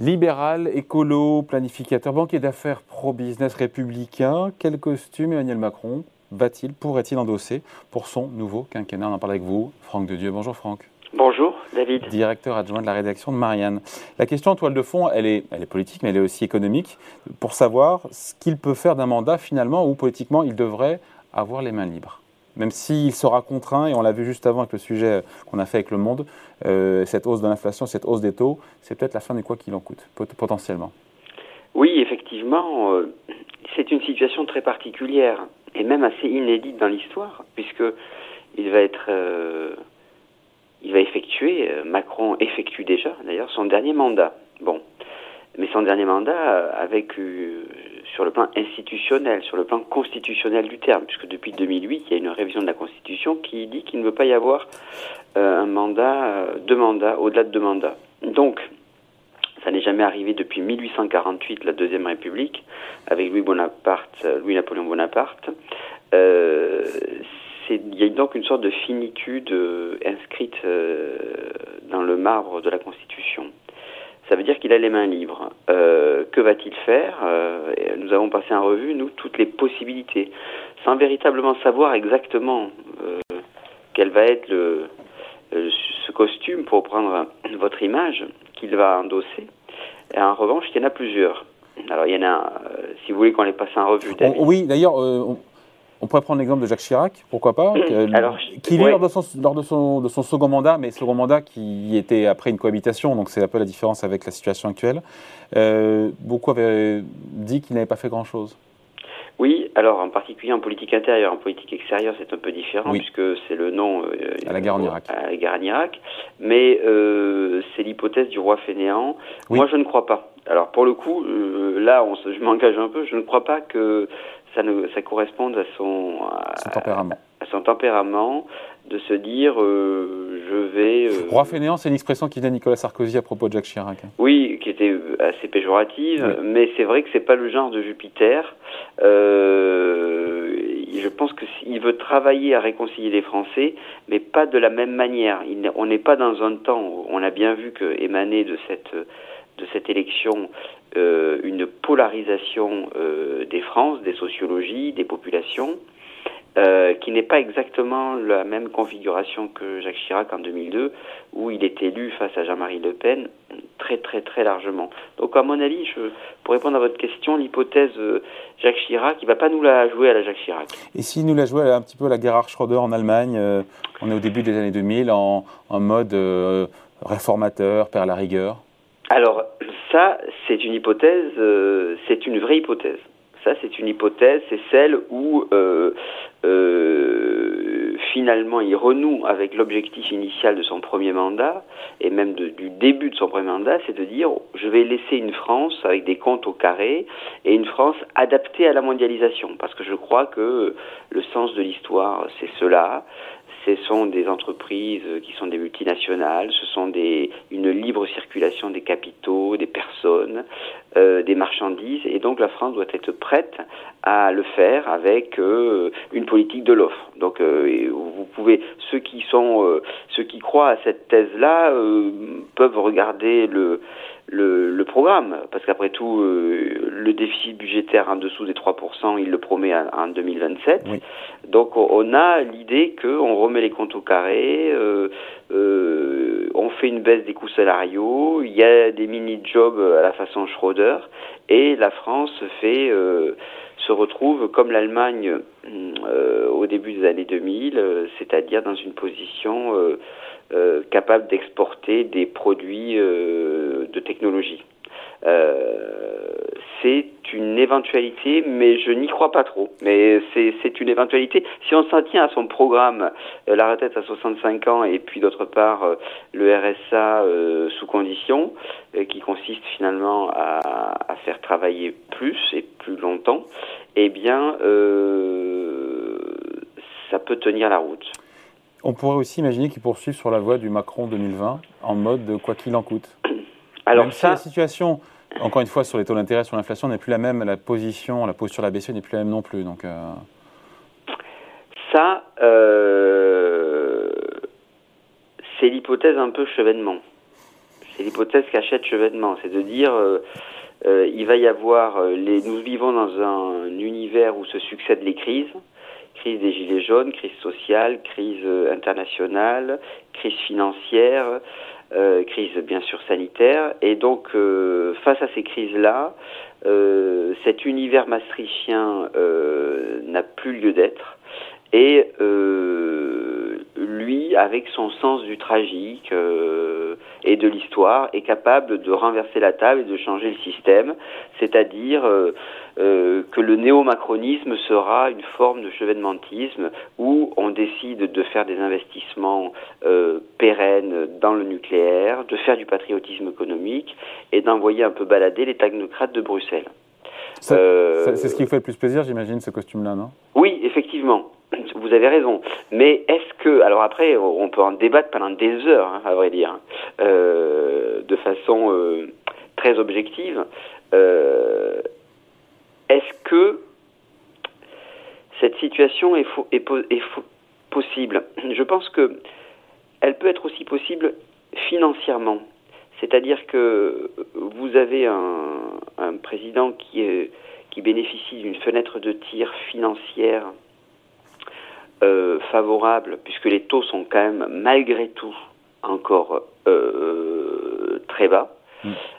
Libéral, écolo, planificateur, banquier d'affaires pro-business républicain, quel costume Emmanuel Macron pourrait-il endosser pour son nouveau quinquennat? On en parle avec vous, Franck Dedieu. Bonjour Franck. Bonjour David. Directeur adjoint de la rédaction de Marianne. La question en toile de fond, elle est politique, mais elle est aussi économique, pour savoir ce qu'il peut faire d'un mandat finalement où politiquement il devrait avoir les mains libres. Même s'il sera contraint, et on l'a vu juste avant avec le sujet qu'on a fait avec Le Monde, cette hausse de l'inflation, cette hausse des taux, c'est peut-être la fin du quoi qu'il en coûte, potentiellement. Oui, effectivement, c'est une situation très particulière et même assez inédite dans l'histoire, puisque Macron effectue déjà, d'ailleurs, son dernier mandat. Bon, mais son dernier mandat avec, sur le plan institutionnel, sur le plan constitutionnel du terme, puisque depuis 2008, il y a une révision de la Constitution qui dit qu'il ne peut pas y avoir au-delà de deux mandats. Donc, ça n'est jamais arrivé depuis 1848, la Deuxième République, avec Louis-Napoléon Bonaparte. Il y a donc une sorte de finitude inscrite dans le marbre de la Constitution. Ça veut dire qu'il a les mains libres. Que va-t-il faire? Nous avons passé en revue, nous, toutes les possibilités, sans véritablement savoir exactement quel va être ce costume, pour prendre votre image, qu'il va endosser. Et en revanche, il y en a plusieurs. Alors, il y en a, si vous voulez qu'on les passe en revue, David. Oui, d'ailleurs... On pourrait prendre l'exemple de Jacques Chirac, pourquoi pas, lors de son second mandat, mais second mandat qui était après une cohabitation, donc c'est un peu la différence avec la situation actuelle, beaucoup avaient dit qu'il n'avait pas fait grand-chose. Oui, alors en particulier en politique intérieure, en politique extérieure c'est un peu différent, puisque c'est le nom à la guerre en Irak. Mais c'est l'hypothèse du roi fainéant. Oui. Moi je ne crois pas. Alors pour le coup, je m'engage un peu, je ne crois pas que ça corresponde à son tempérament. À son tempérament de se dire je vais... Roi fainéant, c'est une expression qui vient de Nicolas Sarkozy à propos de Jacques Chirac. Oui, qui était assez péjorative, mais c'est vrai que c'est pas le genre de Jupiter. Je pense qu'il veut travailler à réconcilier les Français, mais pas de la même manière. On n'est pas dans un temps, on a bien vu que émaner de cette élection une polarisation des Frances, des sociologies, des populations, qui n'est pas exactement la même configuration que Jacques Chirac en 2002, où il est élu face à Jean-Marie Le Pen très très très largement. Donc à mon avis, pour répondre à votre question, l'hypothèse Jacques Chirac, il ne va pas nous la jouer à la Jacques Chirac. Et s'il nous la jouait un petit peu à la Gerhard Schröder en Allemagne, on est au début des années 2000, en mode réformateur, perd la rigueur. Alors, ça, c'est une hypothèse, c'est une vraie hypothèse. Ça, c'est une hypothèse, c'est celle où, finalement, il renoue avec l'objectif initial de son premier mandat, et même du début de son premier mandat, c'est de dire, je vais laisser une France avec des comptes au carré, et une France adaptée à la mondialisation, parce que je crois que le sens de l'histoire, c'est cela. Ce sont des entreprises qui sont des multinationales, ce sont une libre circulation des capitaux, des personnes, des marchandises. Et donc la France doit être prête à le faire avec une politique de l'offre. Donc vous pouvez, ceux qui croient à cette thèse-là peuvent regarder le programme, parce qu'après tout, le déficit budgétaire en dessous des 3%, il le promet en 2027. Oui. Donc on a l'idée qu'on remet les comptes au carré, on fait une baisse des coûts salariaux, il y a des mini-jobs à la façon Schröder, et la France se retrouve comme l'Allemagne au début des années 2000, c'est-à-dire dans une position capable d'exporter des produits de technologie. C'est une éventualité, mais je n'y crois pas trop. Mais c'est une éventualité. Si on s'en tient à son programme, la retraite à 65 ans et puis d'autre part le RSA sous condition, qui consiste finalement à faire travailler plus et plus longtemps, eh bien ça peut tenir la route. On pourrait aussi imaginer qu'il poursuive sur la voie du Macron 2020 en mode quoi qu'il en coûte. Alors même ça, si la situation, encore une fois, sur les taux d'intérêt, sur l'inflation, n'est plus la même, la pose sur la BCE n'est plus la même non plus. Donc ça, c'est l'hypothèse un peu chevènement. C'est l'hypothèse cachette chevènement, c'est de dire il va y avoir nous vivons dans un univers où se succèdent les crises. Crise des gilets jaunes, crise sociale, crise internationale, crise financière, crise bien sûr sanitaire. Et donc, face à ces crises-là, cet univers maastrichtien n'a plus lieu d'être. Et lui, avec son sens du tragique et de l'histoire, est capable de renverser la table et de changer le système, c'est-à-dire que le néo-macronisme sera une forme de chevènementisme où on décide de faire des investissements pérennes dans le nucléaire, de faire du patriotisme économique et d'envoyer un peu balader les technocrates de Bruxelles. C'est ce qui vous fait le plus plaisir, j'imagine, ce costume-là, non ? Oui, effectivement. Vous avez raison. Mais est-ce que... Alors après, on peut en débattre pendant des heures, hein, à vrai dire, de façon très objective. Est-ce que cette situation est possible ? Je pense qu'elle peut être aussi possible financièrement. C'est-à-dire que vous avez un président qui bénéficie d'une fenêtre de tir financière favorable, puisque les taux sont quand même, malgré tout, encore très bas.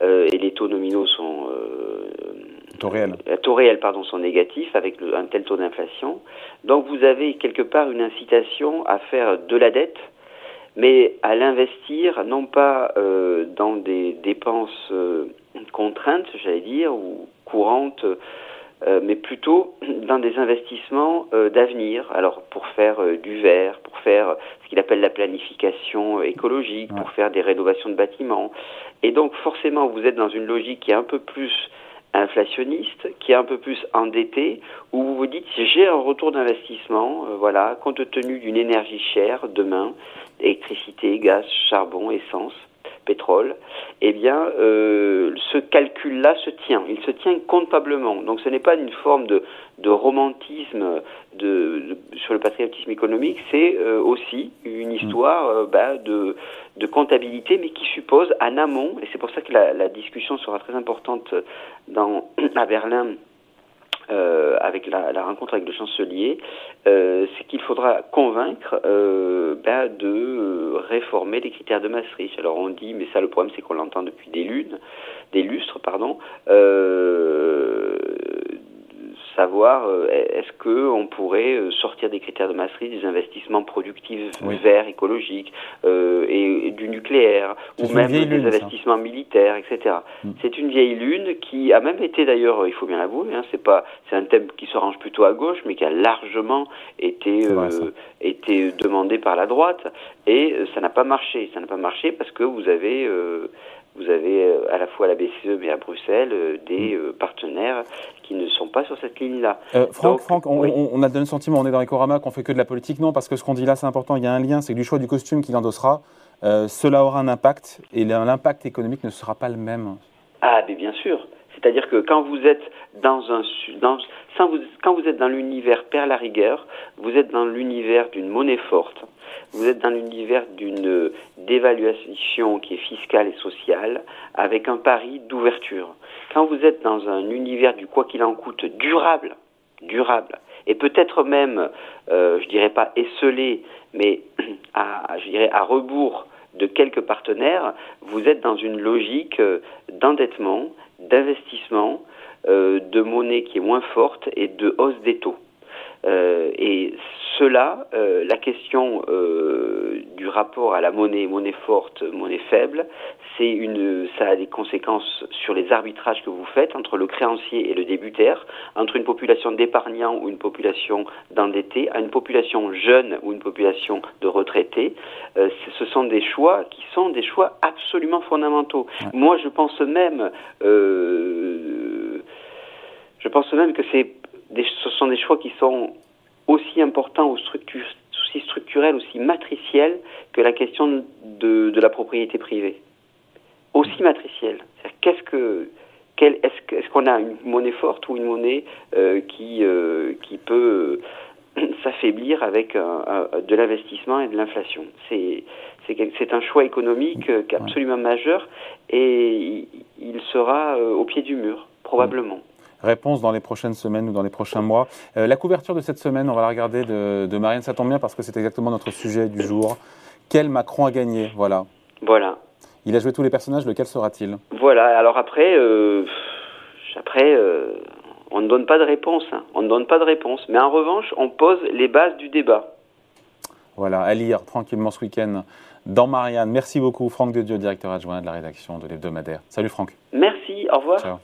Et les taux nominaux sont... Les taux réels, sont négatifs, avec un tel taux d'inflation. Donc vous avez quelque part une incitation à faire de la dette, mais à l'investir, non pas dans des dépenses contraintes, j'allais dire, ou courantes, mais plutôt dans des investissements d'avenir. Alors pour faire du vert, pour faire ce qu'il appelle la planification écologique, pour faire des rénovations de bâtiments. Et donc forcément, vous êtes dans une logique qui est un peu plus inflationniste, qui est un peu plus endetté, où vous vous dites j'ai un retour d'investissement, voilà, compte tenu d'une énergie chère demain, électricité, gaz, charbon, essence, pétrole, eh bien ce calcul-là se tient, il se tient comptablement. Donc ce n'est pas une forme de romantisme sur le patriotisme économique, c'est aussi une histoire de comptabilité, mais qui suppose en amont, et c'est pour ça que la discussion sera très importante à Berlin, avec la rencontre avec le chancelier, c'est qu'il faudra convaincre de réformer les critères de Maastricht. Alors on dit, mais ça le problème c'est qu'on l'entend depuis des lustres, savoir est-ce qu'on pourrait sortir des critères de Maastricht, des investissements productifs verts, écologiques, et du nucléaire, ou même des investissements militaires, etc. C'est une vieille lune qui a même été d'ailleurs, il faut bien l'avouer, c'est un thème qui se range plutôt à gauche, mais qui a largement été demandé par la droite, et ça n'a pas marché. Ça n'a pas marché parce que vous avez à la fois à la BCE mais à Bruxelles des partenaires qui ne sont pas sur cette ligne-là. Franck, on a donné le sentiment, on est dans les coramas, qu'on fait que de la politique. Non, parce que ce qu'on dit là, c'est important. Il y a un lien, c'est que du choix du costume qu'il endossera, cela aura un impact et l'impact économique ne sera pas le même. Ah, mais bien sûr. C'est-à-dire que quand vous êtes quand vous êtes dans l'univers perd la rigueur, vous êtes dans l'univers d'une monnaie forte, vous êtes dans l'univers d'une dévaluation qui est fiscale et sociale, avec un pari d'ouverture. Quand vous êtes dans un univers du quoi qu'il en coûte durable, et peut-être même, je dirais pas esselé, mais à rebours de quelques partenaires, vous êtes dans une logique d'endettement, d'investissement, de monnaie qui est moins forte et de hausse des taux. Et cela, la question du rapport à la monnaie forte, monnaie faible, ça a des conséquences sur les arbitrages que vous faites entre le créancier et le débiteur, entre une population d'épargnants ou une population d'endettés, à une population jeune ou une population de retraités. Ce sont des choix qui sont des choix absolument fondamentaux. Moi, je pense même que ce sont des choix qui sont aussi importants, aussi structurels, aussi matriciels que la question de la propriété privée. Aussi matricielle. C'est-à-dire est-ce qu'on a une monnaie forte ou une monnaie qui peut s'affaiblir avec de l'investissement et de l'inflation. C'est un choix économique absolument majeur et il sera au pied du mur, probablement. Réponse dans les prochaines semaines ou dans les prochains mois. La couverture de cette semaine, on va la regarder de Marianne, ça tombe bien parce que c'est exactement notre sujet du jour. Quel Macron a gagné ? Voilà. Il a joué tous les personnages, lequel sera-t-il ? Voilà, alors après, on ne donne pas de réponse, mais en revanche, on pose les bases du débat. Voilà, à lire tranquillement ce week-end dans Marianne. Merci beaucoup, Franck Dedieu, directeur adjoint de la rédaction de l'hebdomadaire. Salut Franck. Merci, au revoir. Ciao.